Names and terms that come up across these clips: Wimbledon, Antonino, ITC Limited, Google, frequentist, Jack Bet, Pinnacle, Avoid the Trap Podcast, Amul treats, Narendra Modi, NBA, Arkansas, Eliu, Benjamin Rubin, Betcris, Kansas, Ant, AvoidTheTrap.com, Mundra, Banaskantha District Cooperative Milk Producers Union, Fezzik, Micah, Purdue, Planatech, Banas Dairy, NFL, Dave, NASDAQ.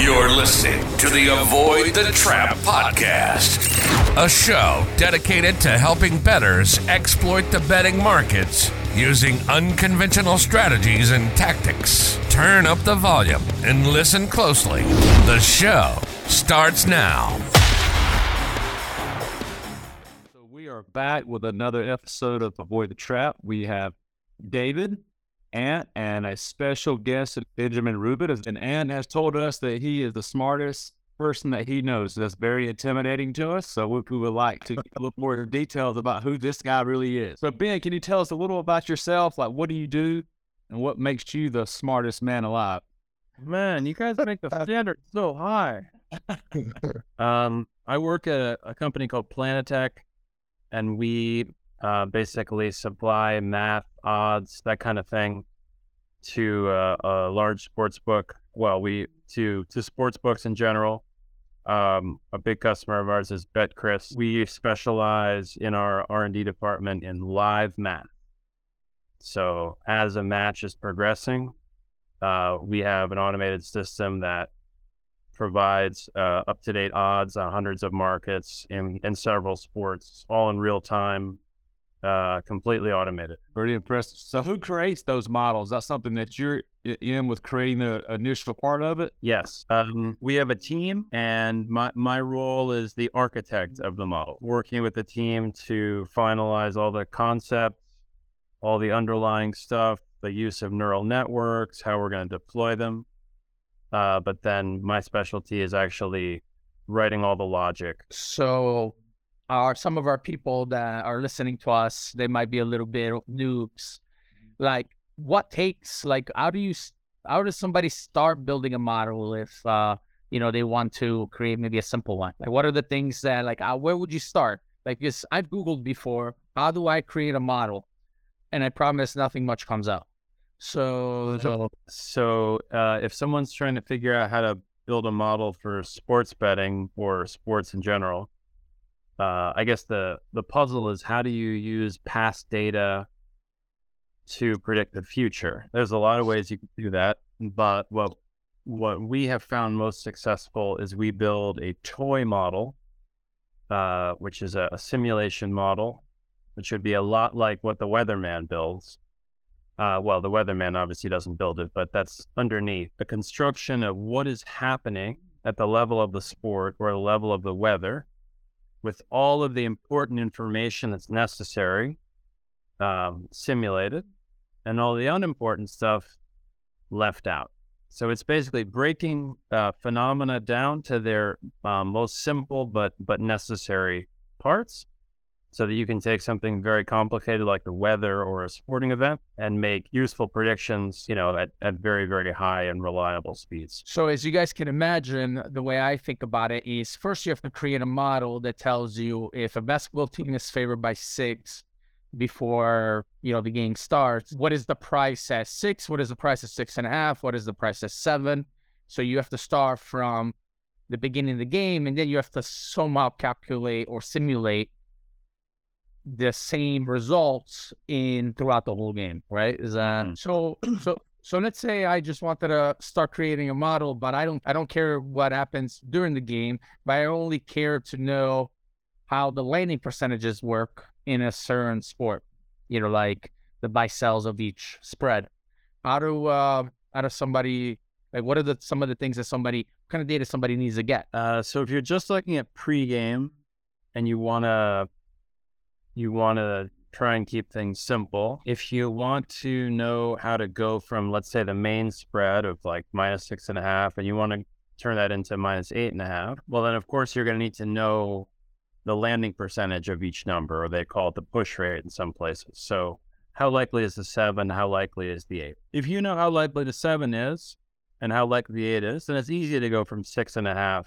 You're listening to the Avoid the Trap Podcast, a show dedicated to helping bettors exploit the betting markets using unconventional strategies and tactics. Turn up the volume and listen closely. The show starts now. So we are back with another episode of Avoid the Trap. We have David, Ant, and a special guest, Benjamin Rubin. And Ant has told us that he is the smartest person that he knows. That's very intimidating to us. So we would like to get a little more details about who this guy really is. So Ben, can you tell us a little about yourself? Like, what do you do and what makes you the smartest man alive? Man, you guys make the standard so high. I work at a company called Planatech, and we basically supply math, odds, that kind of thing to a large sports book. Well, to sports books in general. A big customer of ours is Betcris. We specialize in our R&D department in live math. So as a match is progressing, we have an automated system that provides up-to-date odds on hundreds of markets in several sports, all in real time. Completely automated. Pretty impressive. So who creates those models? That's something that you're in with creating the initial part of it? Yes. We have a team, and my role is the architect of the model, working with the team to finalize all the concepts, all the underlying stuff, the use of neural networks, how we're going to deploy them. But then my specialty is actually writing all the logic. So some of our people that are listening to us, they might be a little bit noobs. Like, what takes? Like, how does somebody start building a model if they want to create maybe a simple one? Like, what are the things that, like, where would you start? Like, because I've Googled before, how do I create a model? And I promise nothing much comes out. So if someone's trying to figure out how to build a model for sports betting or sports in general, I guess the puzzle is, how do you use past data to predict the future? There's a lot of ways you can do that, but what we have found most successful is we build a toy model, which is a simulation model, which would be a lot like what the weatherman builds. The weatherman obviously doesn't build it, but that's underneath the construction of what is happening at the level of the sport or the level of the weather, with all of the important information that's necessary, simulated, and all the unimportant stuff left out. So it's basically breaking phenomena down to their most simple but necessary parts, so that you can take something very complicated like the weather or a sporting event and make useful predictions, at very, very high and reliable speeds. So as you guys can imagine, the way I think about it is, first you have to create a model that tells you if a basketball team is favored by 6 before, the game starts, what is the price at 6? What is the price at 6.5? What is the price at 7? So you have to start from the beginning of the game, and then you have to somehow calculate or simulate the same results throughout the whole game, right? Is that so let's say I just wanted to start creating a model, but I don't care what happens during the game, but I only care to know how the landing percentages work in a certain sport, like the buy sells of each spread. How do somebody, like, what are some of the things that what kind of data somebody needs to get? So if you're just looking at pregame and you want to try and keep things simple. If you want to know how to go from, let's say, the main spread of like -6.5, and you want to turn that into -8.5, well, then of course you're going to need to know the landing percentage of each number, or they call it the push rate in some places. So how likely is the 7? How likely is the 8? If you know how likely the 7 is and how likely the 8 is, then it's easy to go from 6.5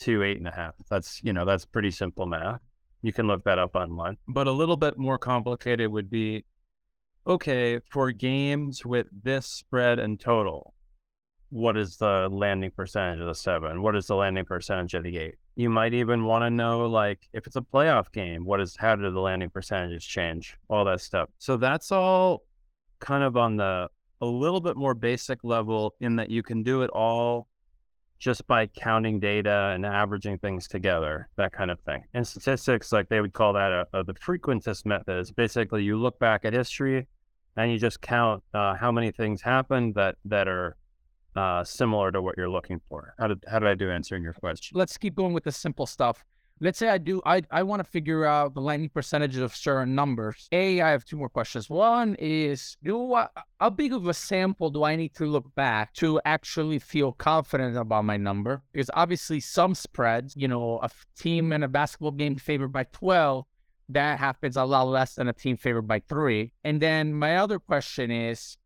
to 8.5. That's, that's pretty simple math. You can look that up online. But a little bit more complicated would be, okay, for games with this spread and total, what is the landing percentage of the 7? What is the landing percentage of the 8? You might even want to know, like, if it's a playoff game, how do the landing percentages change? All that stuff. So that's all kind of on a little bit more basic level, in that you can do it all just by counting data and averaging things together, that kind of thing. In statistics, like they would call that the frequentist method. It's basically you look back at history and you just count how many things happened that are similar to what you're looking for. How did I do answering your question? Let's keep going with the simple stuff. Let's say I want to figure out the landing percentages of certain numbers. I have two more questions. One is, how big of a sample do I need to look back to actually feel confident about my number? Because obviously some spreads, a team in a basketball game favored by 12, that happens a lot less than a team favored by 3. And then my other question is,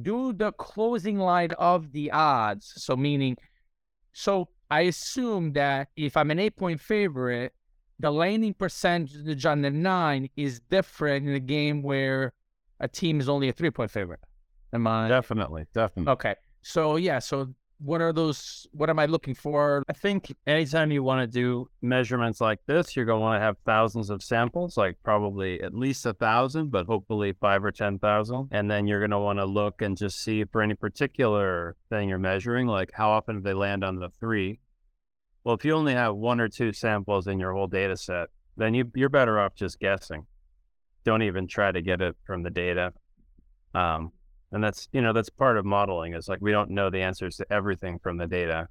do the closing line of the odds, so I assume that if I'm an 8-point favorite, the landing percentage on the 9 is different in a game where a team is only a 3-point favorite. Am I? Definitely. Okay. So what are those? What am I looking for? I think anytime you want to do measurements like this, you're going to want to have thousands of samples, like probably at least 1,000, but hopefully 5,000 or 10,000. And then you're going to want to look and just see for any particular thing you're measuring, like how often do they land on the 3? Well, if you only have 1 or 2 samples in your whole data set, then you're better off just guessing. Don't even try to get it from the data. And that's, that's part of modeling. It's like, we don't know the answers to everything from the data.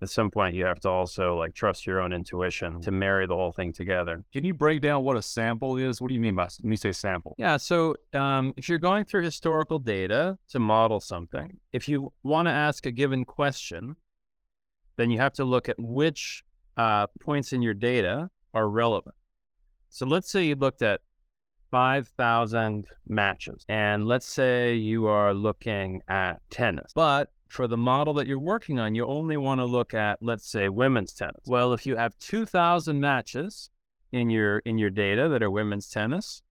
At some point, you have to also trust your own intuition to marry the whole thing together. Can you break down what a sample is? What do you mean by, when you say sample? Yeah. So if you're going through historical data to model something, if you want to ask a given question, then you have to look at which points in your data are relevant. So let's say you looked at 5,000 matches. And let's say you are looking at tennis. But for the model that you're working on, you only want to look at, let's say, women's tennis. Well, if you have 2,000 matches in your data that are women's tennis,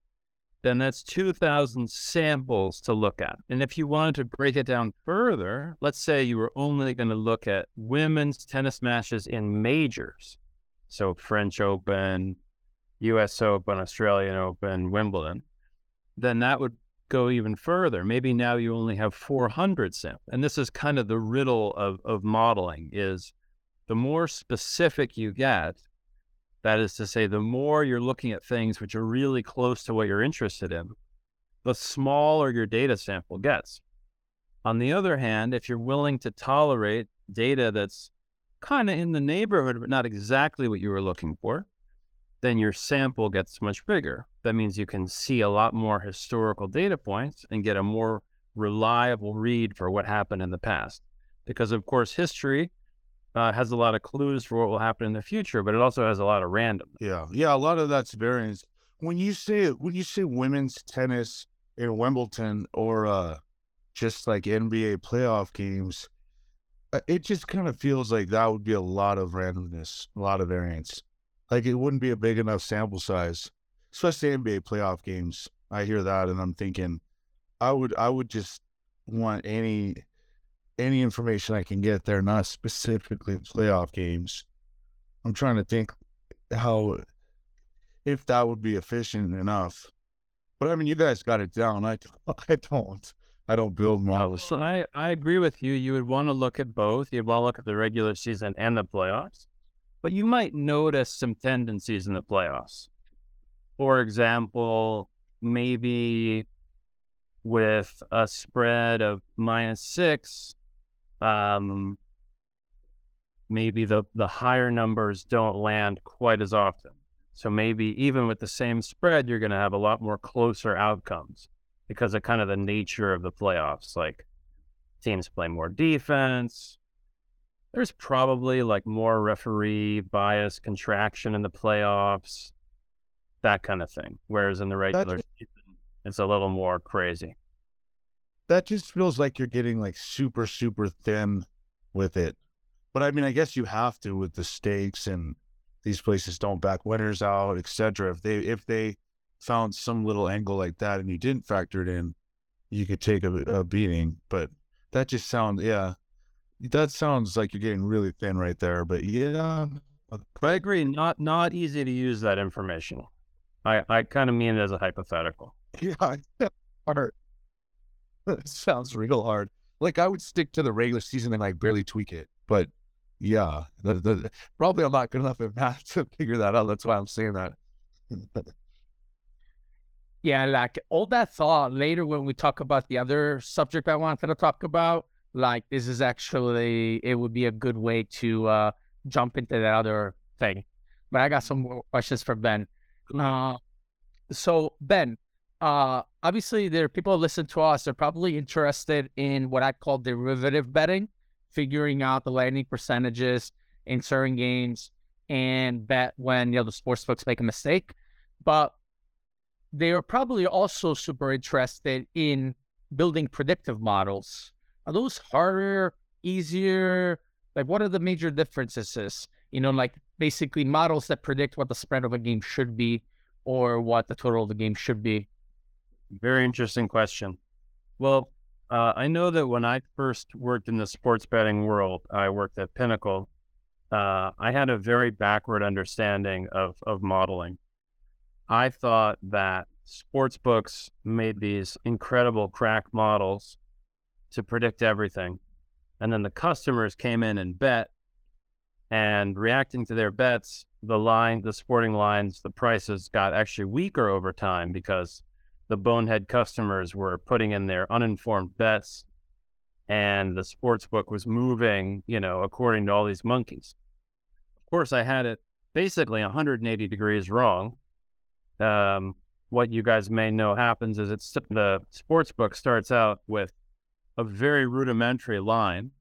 then that's 2,000 samples to look at. And if you wanted to break it down further, let's say you were only going to look at women's tennis matches in majors. So French Open, U.S. Open, Australian Open, Wimbledon, then that would go even further. Maybe now you only have 400 samples. And this is kind of the riddle of modeling, is the more specific you get, that is to say, the more you're looking at things which are really close to what you're interested in, the smaller your data sample gets. On the other hand, if you're willing to tolerate data that's kind of in the neighborhood, but not exactly what you were looking for, then your sample gets much bigger. That means you can see a lot more historical data points and get a more reliable read for what happened in the past. Because of course, history has a lot of clues for what will happen in the future, but it also has a lot of random. Yeah, a lot of that's variance. When you say women's tennis in Wimbledon or just like NBA playoff games, it just kind of feels like that would be a lot of randomness, a lot of variance. Like it wouldn't be a big enough sample size, especially NBA playoff games. I hear that and I'm thinking, I would just want any information I can get there, not specifically playoff games. I'm trying to think how, if that would be efficient enough. But I mean, you guys got it down. I don't build models. No, so I agree with you. You would want to look at both. You'd want to look at the regular season and the playoffs. But you might notice some tendencies in the playoffs. For example, maybe with a spread of -6, maybe the higher numbers don't land quite as often. So maybe even with the same spread, you're going to have a lot more closer outcomes because of kind of the nature of the playoffs. Like teams play more defense. There's probably more referee bias contraction in the playoffs, that kind of thing. Whereas in the regular season, it's a little more crazy. That just feels like you're getting super, super thin with it. But I mean, I guess you have to with the stakes and these places don't back winners out, et cetera. If they found some little angle like that and you didn't factor it in, you could take a beating. But that just sounds, yeah. That sounds like you're getting really thin right there, but yeah. I agree, not easy to use that information. I kind of mean it as a hypothetical. Yeah, hard. That sounds real hard. I would stick to the regular season and barely tweak it, but Yeah, probably I'm not good enough at math to figure that out. That's why I'm saying that. Yeah, like all that thought later when we talk about the other subject I wanted to talk about, like this is actually, it would be a good way to jump into that other thing. But I got some more questions for Ben. So Ben, obviously there are people who listen to us, they're probably interested in what I call derivative betting, figuring out the landing percentages in certain games and bet when, you know, the sports folks make a mistake. But they are probably also super interested in building predictive models. Are those harder, easier? Like, what are the major differences? You know, like basically models that predict what the spread of a game should be or what the total of the game should be. Very interesting question. Well, I know that when I first worked in the sports betting world, I worked at Pinnacle. I had a very backward understanding of modeling. I thought that sports books made these incredible crack models to predict everything. And then the customers came in and bet, and reacting to their bets, the sporting lines, the prices got actually weaker over time because the bonehead customers were putting in their uninformed bets and the sports book was moving, you know, according to all these monkeys. Of course, I had it basically 180 degrees wrong. What you guys may know happens is the sports book starts out with a very rudimentary line,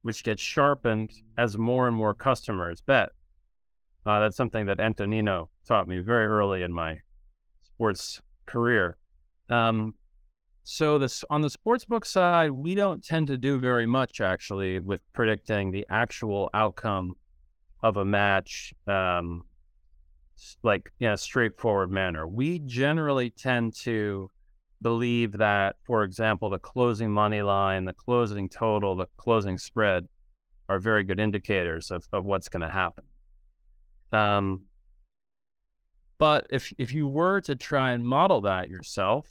which gets sharpened as more and more customers bet. That's something that Antonino taught me very early in my sports career. So on the sports book side, we don't tend to do very much actually with predicting the actual outcome of a match. Like in a straightforward manner. We generally tend to believe that, for example, the closing money line, the closing total, the closing spread are very good indicators of what's going to happen. But if you were to try and model that yourself,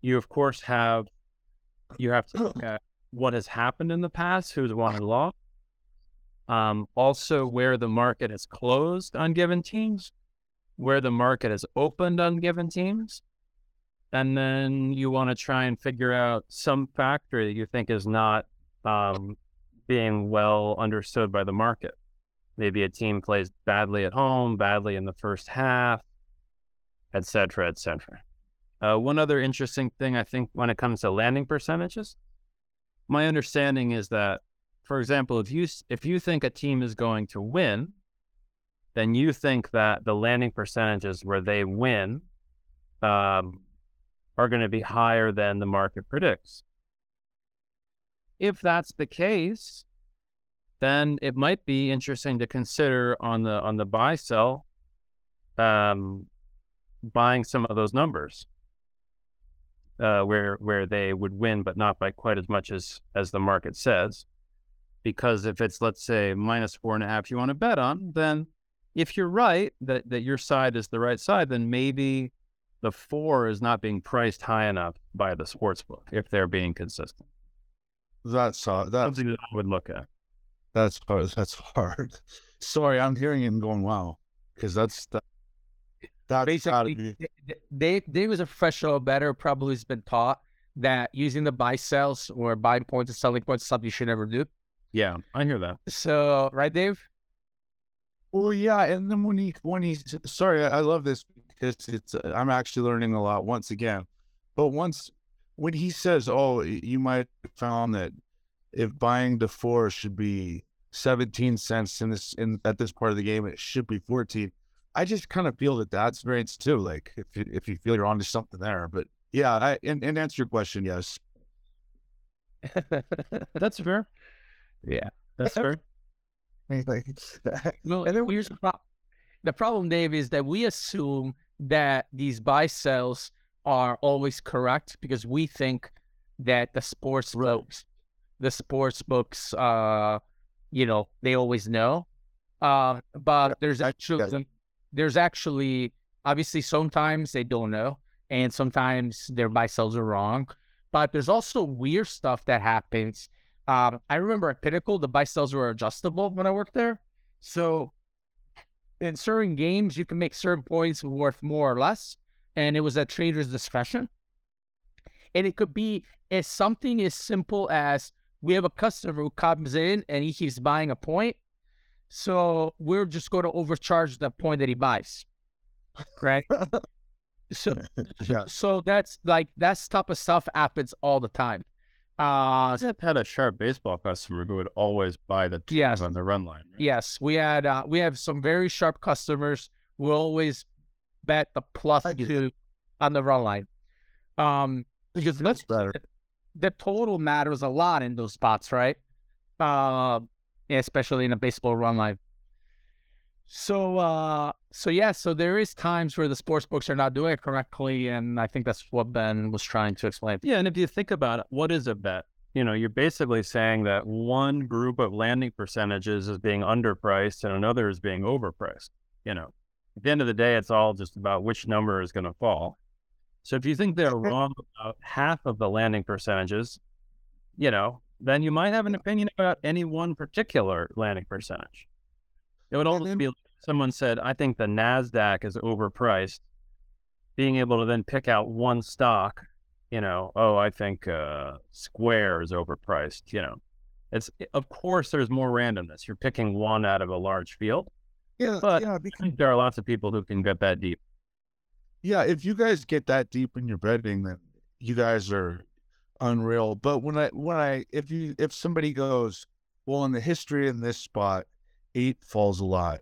you of course have to look at what has happened in the past, who's won and lost. Also where the market has closed on given teams, where the market has opened on given teams. And then you want to try and figure out some factor that you think is not being well understood by the market. Maybe a team plays badly at home, badly in the first half, et cetera, et cetera. One other interesting thing, I think, when it comes to landing percentages, my understanding is that, for example, if you think a team is going to win, then you think that the landing percentages where they win are going to be higher than the market predicts. If that's the case, then it might be interesting to consider on the buy sell, buying some of those numbers where they would win, but not by quite as much as the market says. Because if it's, let's say, -4.5 you want to bet on, then if you're right that your side is the right side, then maybe the 4 is not being priced high enough by the sports book if they're being consistent. That's something that I would look at. That's hard. Sorry, I'm hearing it and going, wow, because that's basically they was a professional better probably has been taught that using the buy sells or buy points and selling points is something you should never do. Yeah, I hear that. So, right, Dave? Well, yeah, and then sorry, I love this because I'm actually learning a lot once again. But when he says, oh, you might have found that if buying the 4 should be 17 cents at this part of the game, it should be 14. I just kind of feel that's very too, like if you feel you're onto something there. But yeah, and answer your question, yes. That's fair. Yeah, that's fair. No, and then here's the problem, Dave, is that we assume that these buy sells are always correct because we think that the sports books, you know, they always know. But there's actually obviously sometimes they don't know, and sometimes their buy sells are wrong. But there's also weird stuff that happens. I remember at Pinnacle, the buy sells were adjustable when I worked there. So in certain games, you can make certain points worth more or less, and it was at trader's discretion. And it could be as something as simple as we have a customer who comes in and he keeps buying a point, so we're just going to overcharge the point that he buys, right? So that's like that type of stuff happens all the time. I've had a sharp baseball customer who would always buy the teams on the run line. Right? Yes, we have some very sharp customers who always bet the plus two on the run line. Because that's better. The total matters a lot in those spots, right? Especially in a baseball run line. So there is times where the sports books are not doing it correctly, and I think that's what Ben was trying to explain. Yeah, and if you think about it, what is a bet? You know, you're basically saying that one group of landing percentages is being underpriced and another is being overpriced. You know, at the end of the day, it's all just about which number is going to fall. So if you think they're wrong about half of the landing percentages, you know, then you might have an opinion about any one particular landing percentage. It would only be like someone said, I think the NASDAQ is overpriced. Being able to then pick out one stock, you know, oh, I think Square is overpriced. You know, it's, of course, there's more randomness. You're picking one out of a large field. Yeah, but I think there are lots of people who can get that deep. Yeah, if you guys get that deep in your betting, then you guys are unreal. But if somebody goes, well, in the history in this spot, 8 falls a lot.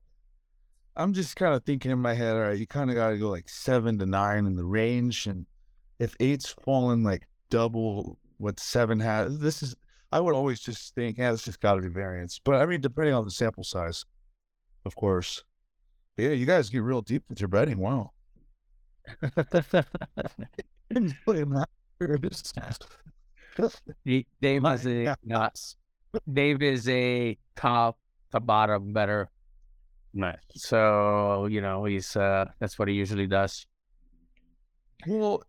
I'm just kind of thinking in my head, all right, you kind of got to go like 7 to 9 in the range. And if 8's falling like double what 7 has, I would always just think, yeah, this has got to be variance. But I mean, depending on the sample size, of course. But yeah, you guys get real deep with your betting. Wow. Dave is a top to bottom better. Nice. So, you know, he's that's what he usually does. Well,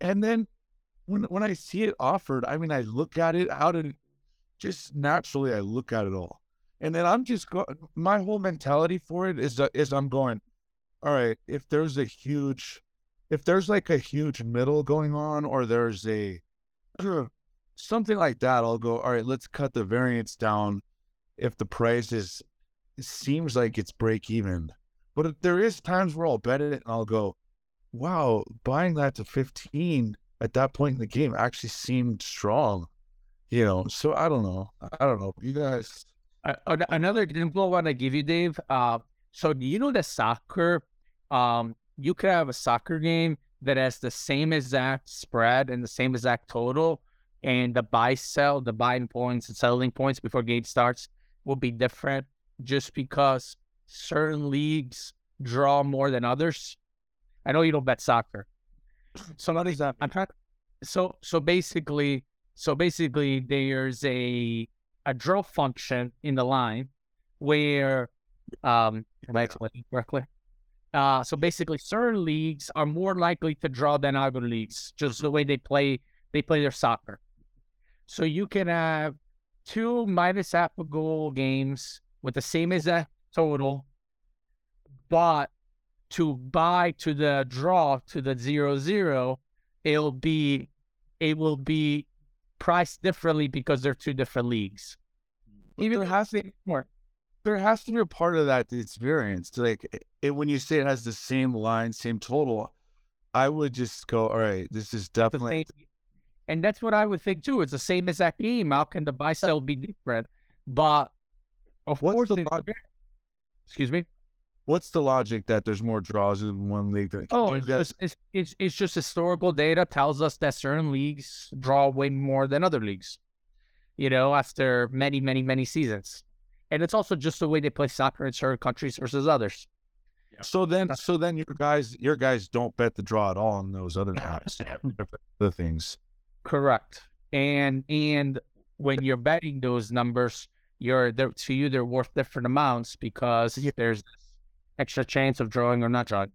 and then when I see it offered, I mean, I look at it out and just naturally I look at it all. And then I'm just my whole mentality for it is I'm going, all right, if there's like a huge middle going on, or there's a something like that, I'll go, all right, let's cut the variance down. If the price seems like it's break even, but if there is times where I'll bet it and I'll go, wow, buying that to 15 at that point in the game actually seemed strong, you know? So I don't know. You guys. Another example I want to give you, Dave. So do you know that soccer, you could have a soccer game that has the same exact spread and the same exact total, and the buying points and selling points before game starts will be different just because certain leagues draw more than others. I know you don't bet soccer. So basically there's a draw function in the line where am I explaining correctly? So basically certain leagues are more likely to draw than other leagues, just the way they play their soccer. So you can have 2 minus half a goal games with the same exact total, but to buy to the draw to the 0-0, it will be priced differently because they're 2 different leagues. Even there has to be a part of that that's variance. Like when you say it has the same line, same total, I would just go, all right, this is definitely. And that's what I would think too. It's the same exact game. How can the buy sell be different? But of course, excuse me. What's the logic that there's more draws in one league? It's just historical data tells us that certain leagues draw way more than other leagues. You know, after many, many, many seasons, and it's also just the way they play soccer in certain countries versus others. Yeah. So then your guys don't bet the draw at all in those other games. The things. Correct. And when you're betting those numbers, they're worth different amounts because there's extra chance of drawing or not drawing.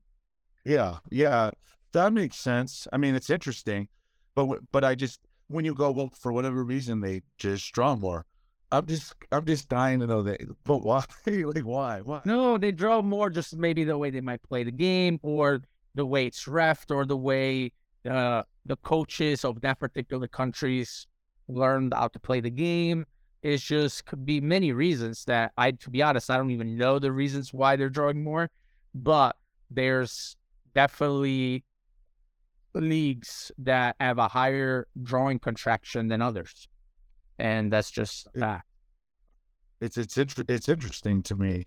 Yeah. That makes sense. I mean, it's interesting, but I just, when you go, well, for whatever reason, they just draw more. I'm just dying to know that. But why? Like, why? Why? No, they draw more just maybe the way they might play the game or the way it's reffed or the way the coaches of that particular countries learned how to play the game. It just could be many reasons that to be honest, I don't even know the reasons why they're drawing more. But there's definitely leagues that have a higher drawing contraction than others. And that's just that. It's interesting to me.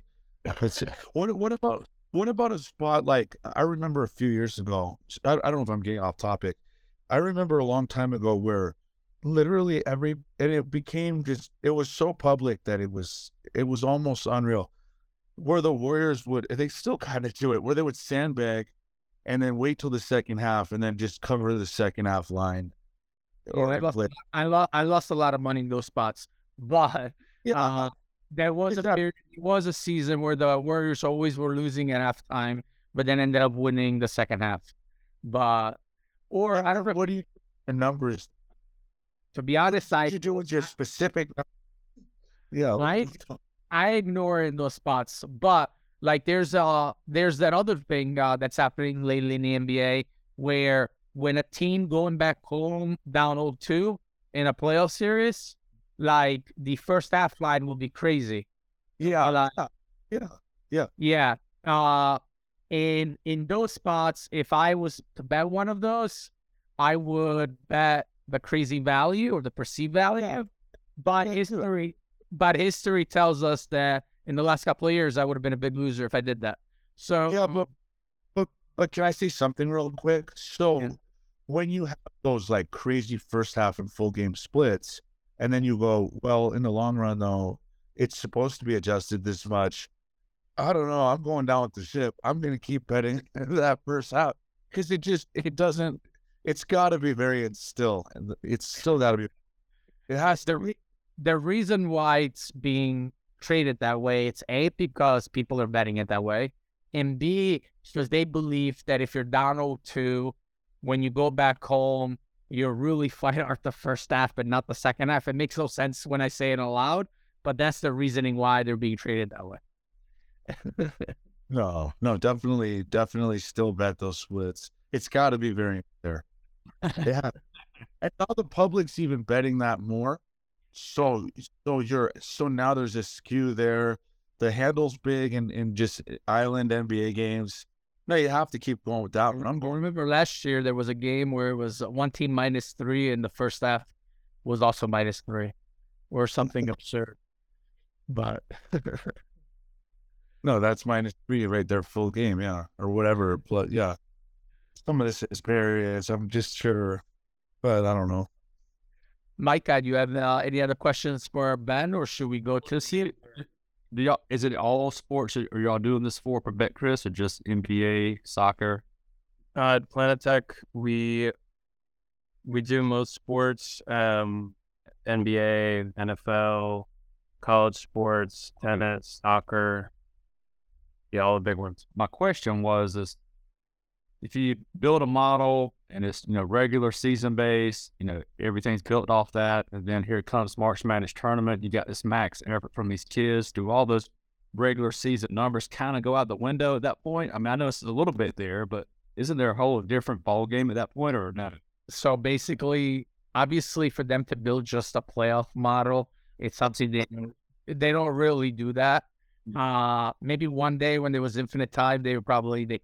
What about a spot like, I remember a few years ago, I don't know if I'm getting off topic. I remember a long time ago where literally it was so public that it was almost unreal. Where the Warriors they still kind of do it, where they would sandbag and then wait till the second half and then just cover the second half line. Yeah, I lost a lot of money in those spots, but yeah, there was a season where the Warriors always were losing at halftime, but then ended up winning the second half. But I don't know. What do you the numbers? To be honest, what you do with your specific? Yeah, right. I ignore in those spots, but like there's that other thing that's happening lately in the NBA where. When a team going back home down 0-2 in a playoff series, like the first half line will be crazy. Yeah, like, yeah. In those spots, if I was to bet one of those, I would bet the crazy value or the perceived value. Yeah. But history tells us that in the last couple of years, I would have been a big loser if I did that. So yeah, but can I say something real quick? So. Yeah. When you have those like crazy first half and full game splits, and then you go, well, in the long run though, it's supposed to be adjusted this much. I don't know. I'm going down with the ship. I'm going to keep betting that first half because it's got to be variant still. It's still got to be. It has to be. The reason why it's being traded that way, it's A, because people are betting it that way, and B, because they believe that if you're down 0-2, when you go back home, you're really fighting out the first half, but not the second half. It makes no sense when I say it aloud, but that's the reasoning why they're being treated that way. No, definitely still bet those splits. It's got to be very fair. Yeah. And now the public's even betting that more. So now there's a skew there. The handle's big in just island NBA games. No, you have to keep going with that one. Remember last year there was a game where it was one team -3 and the first half was also -3 or something absurd. But no, that's -3 right there, full game, yeah, or whatever. Plus, yeah, some of this is various. I'm just sure, but I don't know. Micah, do you have any other questions for Ben, or should we go to see? Is it all sports? Are y'all doing this for Betcris or just NBA, soccer? At Planatech, we do most sports, NBA, NFL, college sports, tennis, soccer. Yeah, all the big ones. My question was is if you build a model and it's, regular season based, everything's built off that. And then here comes March Madness tournament. You got this max effort from these kids. Do all those regular season numbers kind of go out the window at that point? I mean, I know it's a little bit there, but isn't there a whole different ball game at that point or not? So basically, obviously for them to build just a playoff model, it's something they don't really do that. Maybe one day when there was infinite time, they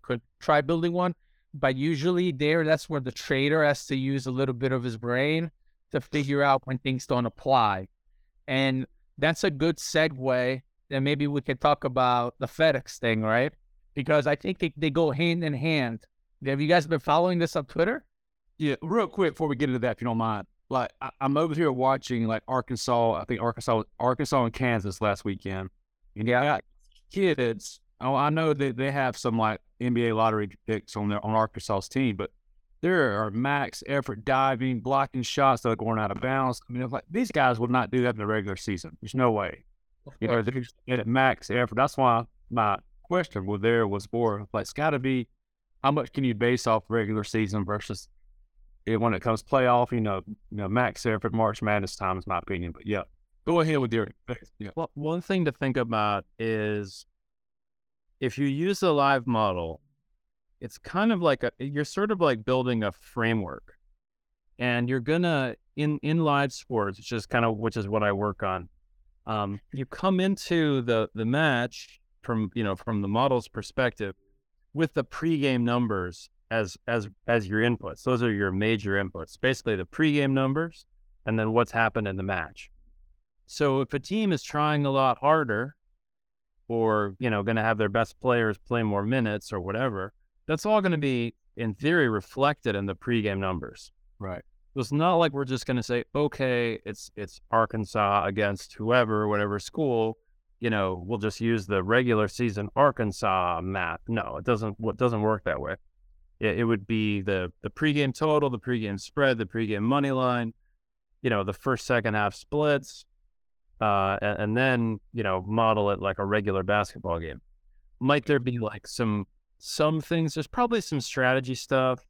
could try building one. But usually that's where the trader has to use a little bit of his brain to figure out when things don't apply. And that's a good segue. Then maybe we could talk about the FedEx thing, right? Because I think they go hand in hand. Have you guys been following this on Twitter? Yeah, real quick before we get into that, if you don't mind. Like, I'm over here watching, like, Arkansas and Kansas last weekend. And yeah, I got kids. Oh, I know that they have some, like, NBA lottery picks on Arkansas's team, but there are max effort diving, blocking shots that are going out of bounds. I mean, it's like these guys would not do that in the regular season. There's no way. They're at max effort. That's why my question was more like, it's got to be how much can you base off regular season versus when it comes playoff, max effort, March Madness time is my opinion. But yeah, go ahead with your. Yeah. Well, one thing to think about is if you use the live model, it's kind of like you're sort of like building a framework, and you're gonna in live sports, which is what I work on. You come into the match from the model's perspective with the pregame numbers as your inputs. Those are your major inputs, basically the pregame numbers and then what's happened in the match. So if a team is trying a lot harder or, going to have their best players play more minutes or whatever, that's all going to be, in theory, reflected in the pregame numbers. Right. So it's not like we're just going to say, okay, it's Arkansas against whoever, whatever school, we'll just use the regular season Arkansas map. No, it doesn't work that way. It would be the pregame total, the pregame spread, the pregame money line, the first, second half splits, and then, model it like a regular basketball game. Might there be like some things? There's probably some strategy stuff.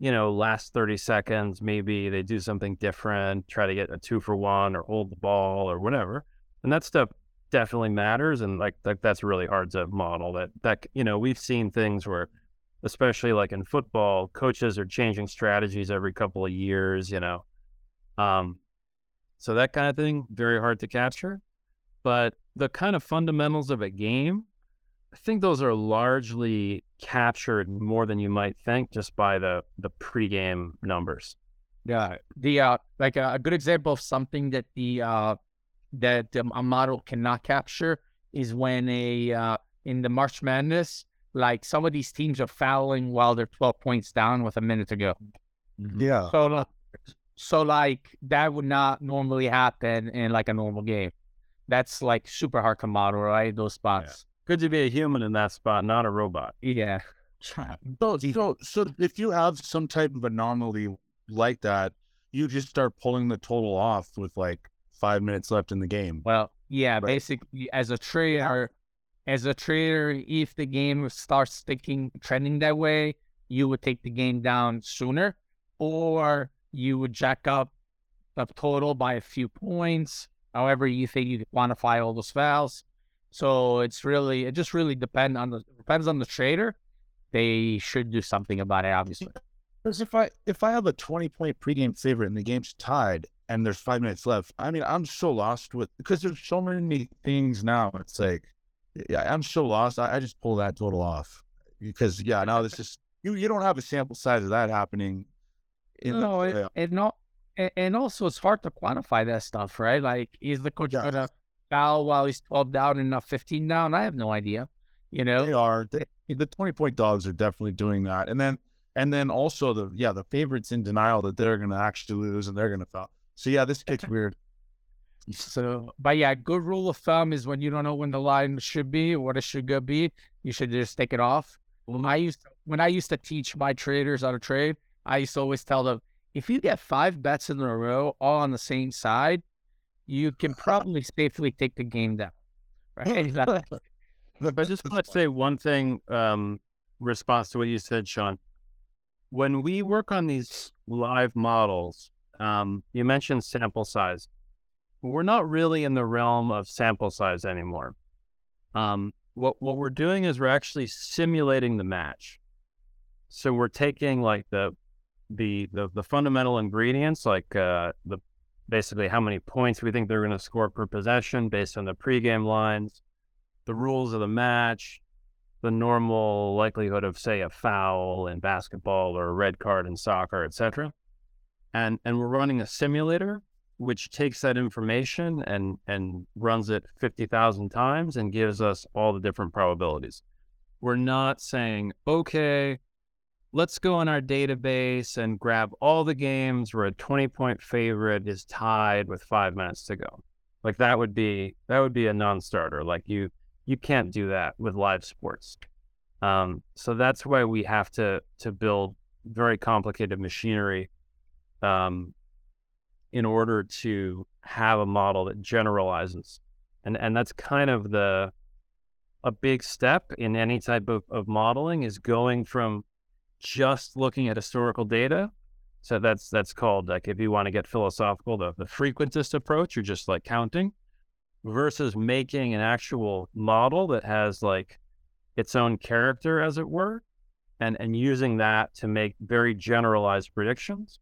Last 30 seconds, maybe they do something different, try to get a 2-for-1 or hold the ball or whatever. And that stuff definitely matters. And like that's really hard to model that, we've seen things where, especially like in football, coaches are changing strategies every couple of years, so that kind of thing, very hard to capture. But the kind of fundamentals of a game, I think those are largely captured more than you might think just by the pregame numbers. Yeah, a good example of something that a model cannot capture is when in the March Madness, like some of these teams are fouling while they're 12 points down with a minute to go. Yeah. So like that would not normally happen in like a normal game. That's like super hard to model, right? Those spots. Yeah. Good to be a human in that spot, not a robot. Yeah. So if you have some type of anomaly like that, you just start pulling the total off with like 5 minutes left in the game. Well, yeah, right? Basically as a trader, if the game starts trending that way, you would take the game down sooner, or you would jack up the total by a few points. However you think you quantify all those fouls. So it just really depends on the trader. They should do something about it, obviously. Because if I have a 20-point pregame favorite and the game's tied and there's 5 minutes left, I mean, I'm so lost because there's so many things now. It's like, yeah, I'm so lost. I just pull that total off because this is you don't have a sample size of that happening. And also it's hard to quantify that stuff, right? Like, is the coach gonna foul while he's 12 down and not 15 down? I have no idea. They are. The 20-point dogs are definitely doing that. And then also the favorites in denial that they're going to actually lose and they're going to foul. So yeah, this gets weird. Good rule of thumb is when you don't know when the line should be or what it should be, you should just take it off. When I used to teach my traders how to trade, I used to always tell them, if you get 5 bets in a row all on the same side, you can probably safely take the game down, right? I just want to say one thing response to what you said, Sean. When we work on these live models, you mentioned sample size. We're not really in the realm of sample size anymore. What we're doing is we're actually simulating the match. So we're taking like the fundamental ingredients, like basically how many points we think they're going to score per possession based on the pregame lines, the rules of the match, the normal likelihood of, say, a foul in basketball or a red card in soccer, etc. And we're running a simulator, which takes that information and runs it 50,000 times and gives us all the different probabilities. We're not saying, okay, let's go in our database and grab all the games where a 20-point favorite is tied with 5 minutes to go. Like that would be a non-starter. Like you can't do that with live sports. So that's why we have to build very complicated machinery in order to have a model that generalizes. And that's kind of a big step in any type of modeling, is going from just looking at historical data So that's called, like, if you want to get philosophical, the frequentist approach, you're just like counting, versus making an actual model that has like its own character, as it were, and using that to make very generalized predictions,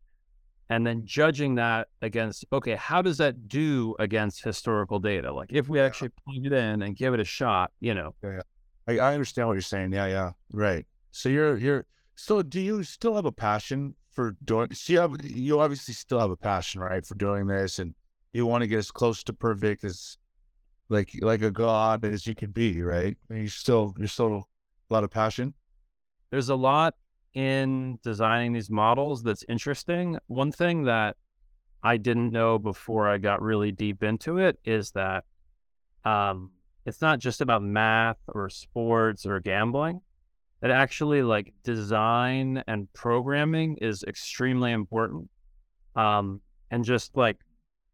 and then judging that against, okay, how does that do against historical data? Like if we actually plug it in and give it a shot, you know. I understand what you're saying. Yeah. Right. So so do you still have a passion for doing, so you obviously still have a passion, right, for doing this, and you want to get as close to perfect as like a god as you can be, right? I mean, you're still a lot of passion. There's a lot in designing these models that's interesting. One thing that I didn't know before I got really deep into it is that it's not just about math or sports or gambling. That actually, like, design and programming is extremely important. And just like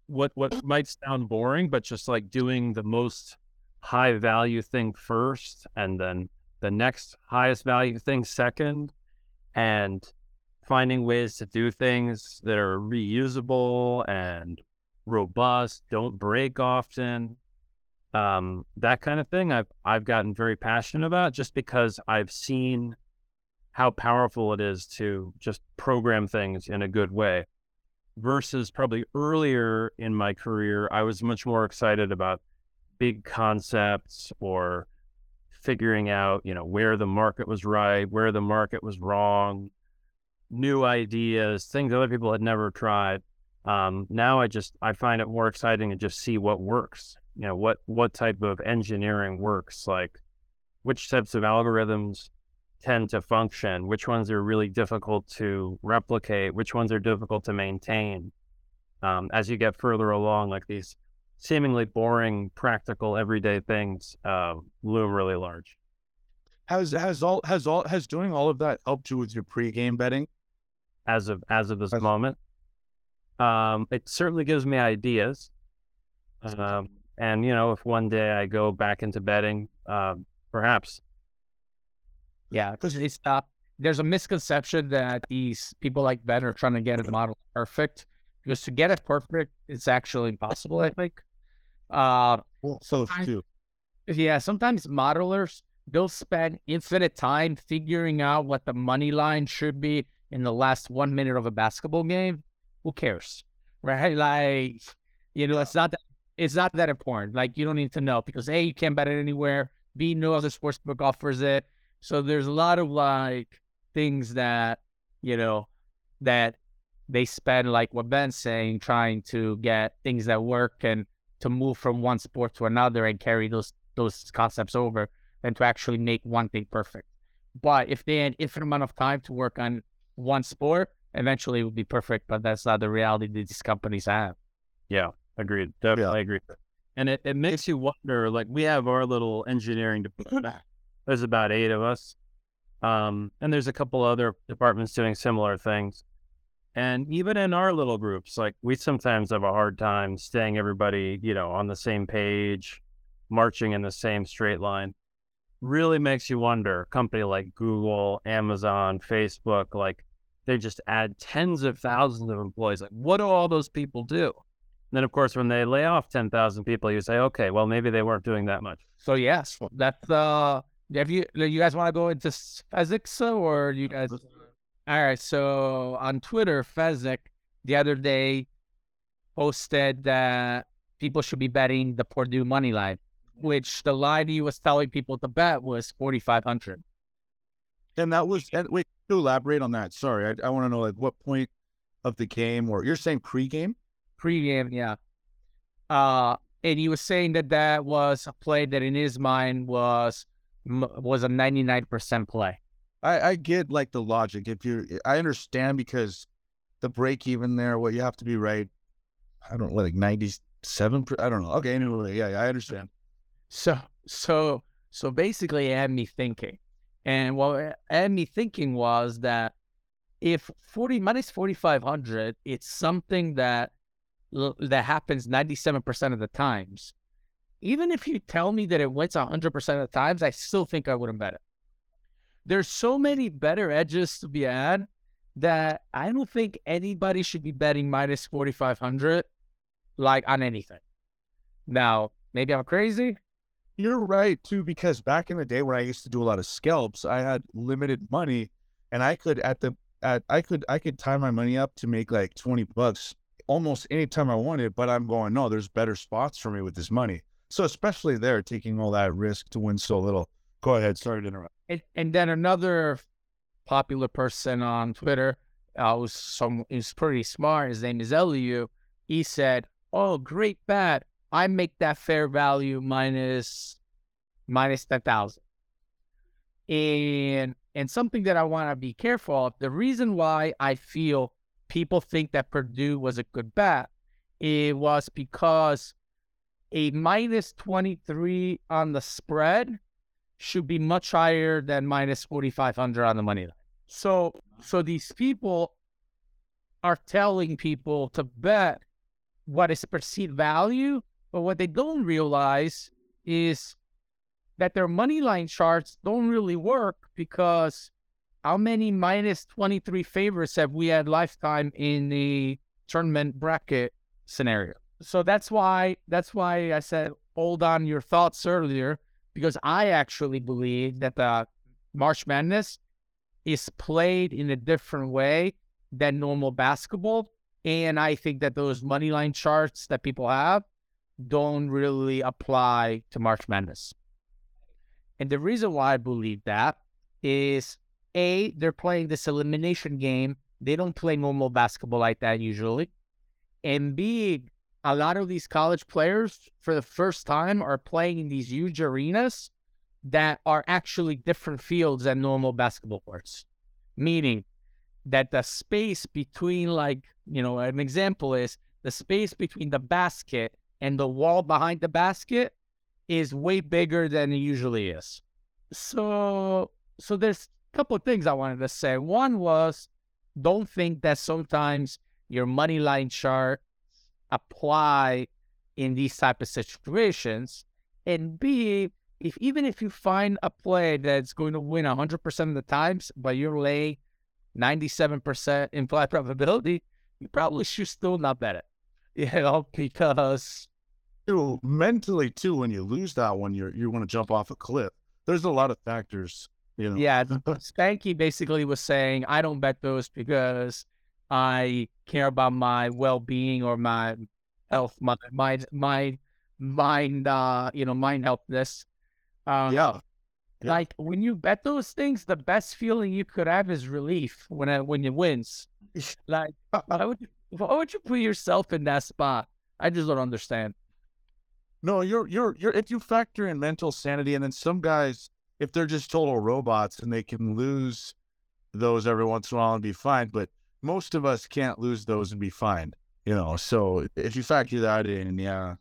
what might sound boring, but just like doing the most high value thing first, and then the next highest value thing second, and finding ways to do things that are reusable and robust, don't break often. That kind of thing I've gotten very passionate about, just because I've seen how powerful it is to just program things in a good way, versus probably earlier in my career, I was much more excited about big concepts or figuring out, you know, where the market was right, where the market was wrong, new ideas, things other people had never tried. Now I find it more exciting to just see what works. You know, what type of engineering works, like which types of algorithms tend to function, which ones are really difficult to replicate, which ones are difficult to maintain. As you get further along, like these seemingly boring, practical, everyday things loom really large. Has doing all of that helped you with your pregame betting? As of this moment, it certainly gives me ideas. And, you know, if one day I go back into betting, perhaps. Yeah, because there's a misconception that these people like Ben are trying to get a model perfect, because to get it perfect, it's actually impossible, I think. So it's too. Yeah, sometimes modelers, they'll spend infinite time figuring out what the money line should be in the last 1 minute of a basketball game. Who cares, right? Like, you know, it's not that important. Like, you don't need to know, because A, you can't bet it anywhere. B, no other sportsbook offers it. So there's a lot of like things that, you know, that they spend, like what Ben's saying, trying to get things that work and to move from one sport to another and carry those concepts over, than to actually make one thing perfect. But if they had an infinite amount of time to work on one sport, eventually it would be perfect. But that's not the reality that these companies have. Yeah. Agreed. Definitely agree. And it makes you wonder, like, we have our little engineering department. There's about 8 of us. And there's a couple other departments doing similar things. And even in our little groups, like, we sometimes have a hard time staying everybody, you know, on the same page, marching in the same straight line. Really makes you wonder, a company like Google, Amazon, Facebook, like, they just add tens of thousands of employees. Like, what do all those people do? Then, of course, when they lay off 10,000 people, you say, okay, well, maybe they weren't doing that much. So, yes, that's you guys want to go into Fezzik, or you guys? All right. So on Twitter, Fezzik the other day posted that people should be betting the Purdue money line, which the line he was telling people to bet was 4,500. And that was, wait, to elaborate on that, sorry, I want to know, like, what point of the game, or you're saying pregame? Pre-game, yeah. And he was saying that was a play that in his mind was a 99% play. I get, like, the logic. I understand, because the break even there, what you have to be right, I don't know, like 97, I don't know. Okay, anyway, yeah, I understand. So basically it had me thinking. And what it had me thinking was that if minus 4,500, it's something that happens 97% of the times. Even if you tell me that it wins 100% of the times, I still think I wouldn't bet it. There's so many better edges to be had that I don't think anybody should be betting minus 4,500, like, on anything. Now, maybe I'm crazy. You're right, too, because back in the day when I used to do a lot of scalps, I had limited money, and I could I could tie my money up to make like $20 almost any time I wanted, but I'm going, no, there's better spots for me with this money. So especially there, taking all that risk to win so little. Go ahead, sorry to interrupt. And then another popular person on Twitter, who's pretty smart, his name is Eliu, he said, oh, great bet. I make that fair value minus 10,000. And something that I want to be careful of, the reason why I feel people think that Purdue was a good bet, it was because a minus 23 on the spread should be much higher than minus 4,500 on the money line. So these people are telling people to bet what is perceived value, but what they don't realize is that their money line charts don't really work, because how many minus 23 favorites have we had lifetime in the tournament bracket scenario? So that's why I said hold on your thoughts earlier, because I actually believe that the March Madness is played in a different way than normal basketball. And I think that those money line charts that people have don't really apply to March Madness. And the reason why I believe that is, A, they're playing this elimination game. They don't play normal basketball like that usually. And B, a lot of these college players for the first time are playing in these huge arenas that are actually different fields than normal basketball courts. Meaning that the space between, like, you know, an example is the space between the basket and the wall behind the basket is way bigger than it usually is. So there's a couple of things I wanted to say. One was, don't think that sometimes your money line chart apply in these type of situations. And B, even if you find a play that's going to win 100% of the times, but you're laying 97% implied probability, you probably should still not bet it. You know, because... Dude, mentally, too, when you lose that one, you want to jump off a cliff. There's a lot of factors, you know. Yeah, Spanky basically was saying, I don't bet those because I care about my well-being or my health, mind healthness. Yeah. Like, when you bet those things, the best feeling you could have is relief when it wins. Like, why would you put yourself in that spot? I just don't understand. No, you're if you factor in mental sanity, and then some guys, if they're just total robots and they can lose those every once in a while and be fine, but most of us can't lose those and be fine, you know. So if you factor that in, yeah.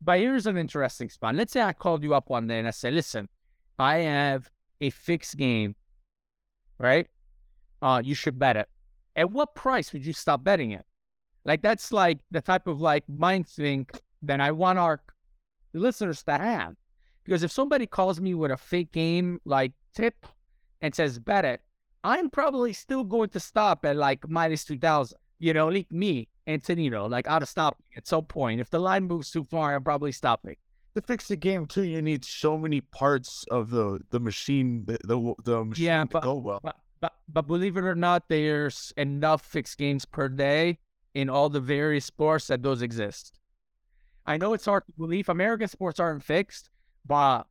But here's an interesting spot. Let's say I called you up one day and I said, listen, I have a fixed game, right? You should bet it. At what price would you stop betting it? Like, that's like the type of like mind think that I want our listeners to have. Because if somebody calls me with a fake game like tip and says bet it, I'm probably still going to stop at like minus 2,000. You know, like me, Antonino, like I'll stop at some point. If the line moves too far, I'm probably stopping. To fix the game too, you need so many parts of the machine. The machine, yeah, but, to go well. But believe it or not, there's enough fixed games per day in all the various sports that those exist. I know it's hard to believe American sports aren't fixed, but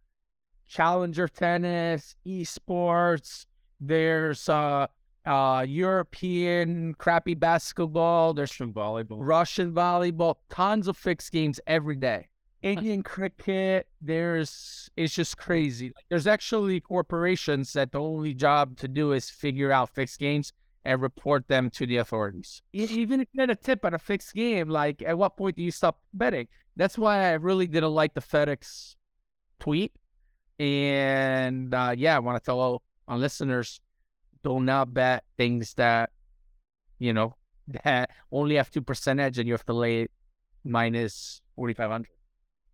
challenger tennis, esports. There's European crappy basketball. There's Russian volleyball. Tons of fixed games every day. Indian cricket, it's just crazy. Like, there's actually corporations that the only job to do is figure out fixed games and report them to the authorities. Even if you had a tip on a fixed game, like, at what point do you stop betting? That's why I really didn't like the FedEx tweet. And I want to tell all our listeners, do not bet things that, you know, that only have 2% edge and you have to lay it minus 4,500.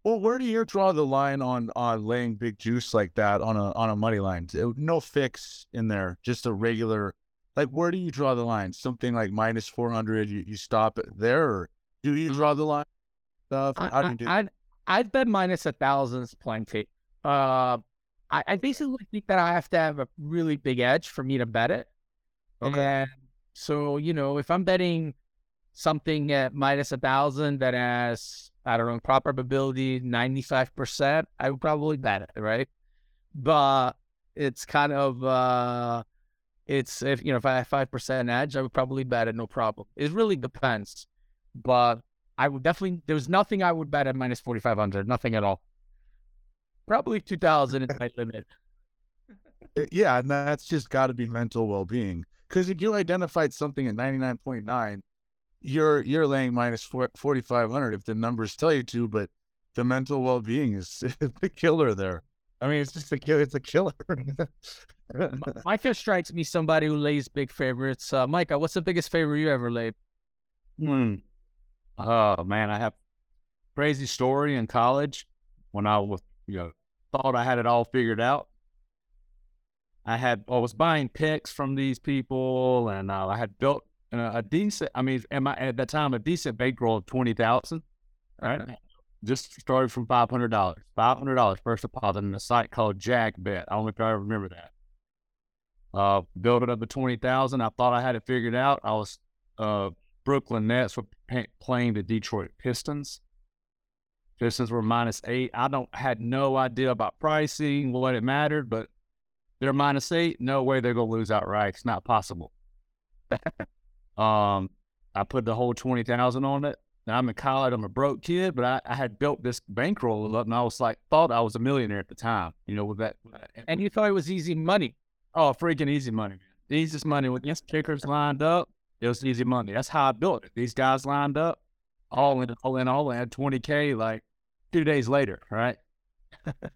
Well, where do you draw the line on laying big juice like that on a money line? No fix in there, just a regular Like, where do you draw the line? Something like minus 400, you stop there? Or do you draw the line? How do you do that? I'd bet minus 1,000 is plenty. I basically think that I have to have a really big edge for me to bet it. Okay. And so, you know, if I'm betting something at minus 1,000 that has, I don't know, probability 95%, I would probably bet it, right? But it's kind of, it's, if you know, if I have 5% edge, I would probably bet it, no problem. It really depends. But I would definitely, there's nothing I would bet at minus 4,500, nothing at all. Probably 2,000 is my limit. Yeah, and that's just got to be mental well-being. Because if you identified something at 99.9, you're laying minus 4,500 if the numbers tell you to, but the mental well-being is the killer there. I mean, it's just a killer. It's a killer. Micah strikes me somebody who lays big favorites. Micah, what's the biggest favorite you ever laid? Oh, man, I have a crazy story in college when I was, you know, thought I had it all figured out. I was buying picks from these people, and I had built a decent, at that time, a decent bankroll of $20,000, right? Okay. Just started from $500 first deposit in a site called Jack Bet. I don't know if I remember that. Built it up to 20,000. I thought I had it figured out. I was Brooklyn Nets were playing the Detroit Pistons. Pistons were -8. I had no idea about pricing, what it mattered, but they're -8. No way they're gonna lose outright. It's not possible. I put the whole 20,000 on it. Now, I'm in college, I'm a broke kid, but I had built this bankroll up, and I was like, thought I was a millionaire at the time, you know, with that. And you thought it was easy money. Oh, freaking easy money, man. The easiest money with these kickers lined up. It was easy money. That's how I built it. These guys lined up, all in, had $20,000 like 2 days later, right?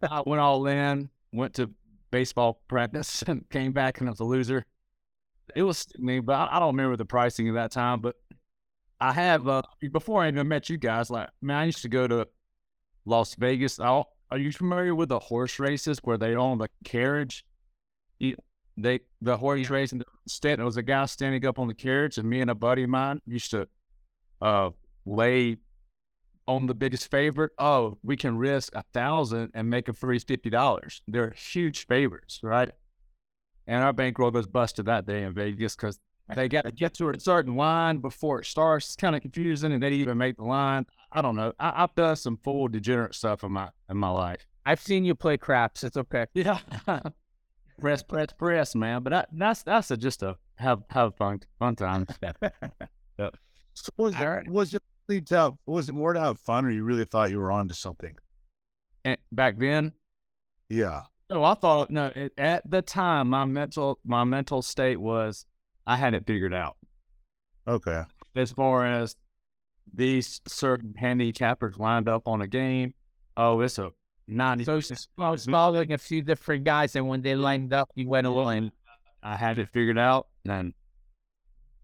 I went all in, went to baseball practice, and came back, and I was a loser. It was, but I don't remember the pricing at that time, but I have, before I even met you guys, like, man, I used to go to Las Vegas. Are you familiar with the horse races where they own the carriage? The horse race, and there was a guy standing up on the carriage, and me and a buddy of mine used to lay on the biggest favorite. Oh, we can risk 1,000 and make a free $50. They're huge favorites, right? And our bankroll was busted that day in Vegas because they got to get to a certain line before it starts. It's kind of confusing, and they didn't even make the line. I don't know. I've done some full degenerate stuff in my life. I've seen you play craps. It's okay. Yeah. press, man. But that's just a have fun time. Yep. So was it really tough? Was it more to have fun, or you really thought you were onto something? And back then? Yeah. So I thought, no, at the time, my mental state was, I had it figured out. Okay. As far as these certain handicappers lined up on a game, it's a 90. So I was following a few different guys, and when they lined up, you went alone. I had it figured out, and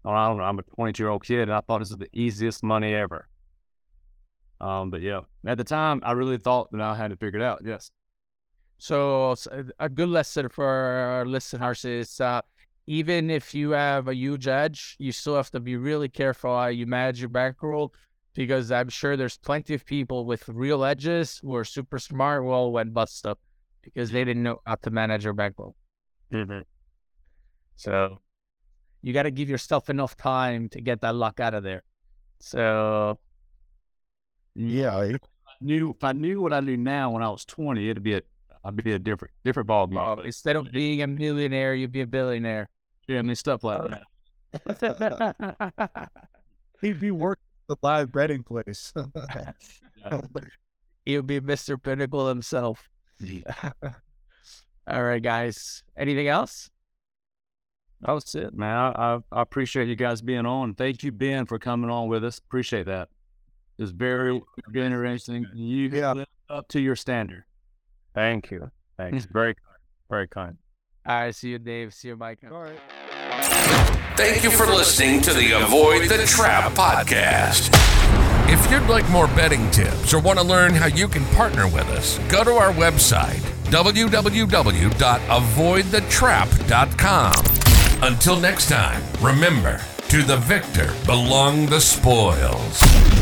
I don't know. I'm a 22-year-old kid, and I thought this was the easiest money ever. But yeah, at the time, I really thought that I had it figured out. Yes. So a good lesson for our listeners is, even if you have a huge edge, you still have to be really careful how you manage your bankroll, because I'm sure there's plenty of people with real edges who are super smart who all went bust up because they didn't know how to manage your bankroll. Mm-hmm. So you got to give yourself enough time to get that luck out of there. So yeah, if I knew what I knew now when I was 20, I'd be a different ball game. Instead of being a millionaire, you'd be a billionaire. Yeah, I mean, stuff like that. He'd be working the live betting place. He'd be Mr. Pinnacle himself. Yeah. All right, guys. Anything else? That was it, man. I appreciate you guys being on. Thank you, Ben, for coming on with us. Appreciate that. It was very interesting. You lived up to your standard. Thank you. Thanks. Very kind. Very kind. All right. See you, Dave. See you, Mike. All right. Thank you for listening to the Avoid the Trap podcast. If you'd like more betting tips or want to learn how you can partner with us, go to our website, www.avoidthetrap.com. Until next time, remember, to the victor belong the spoils.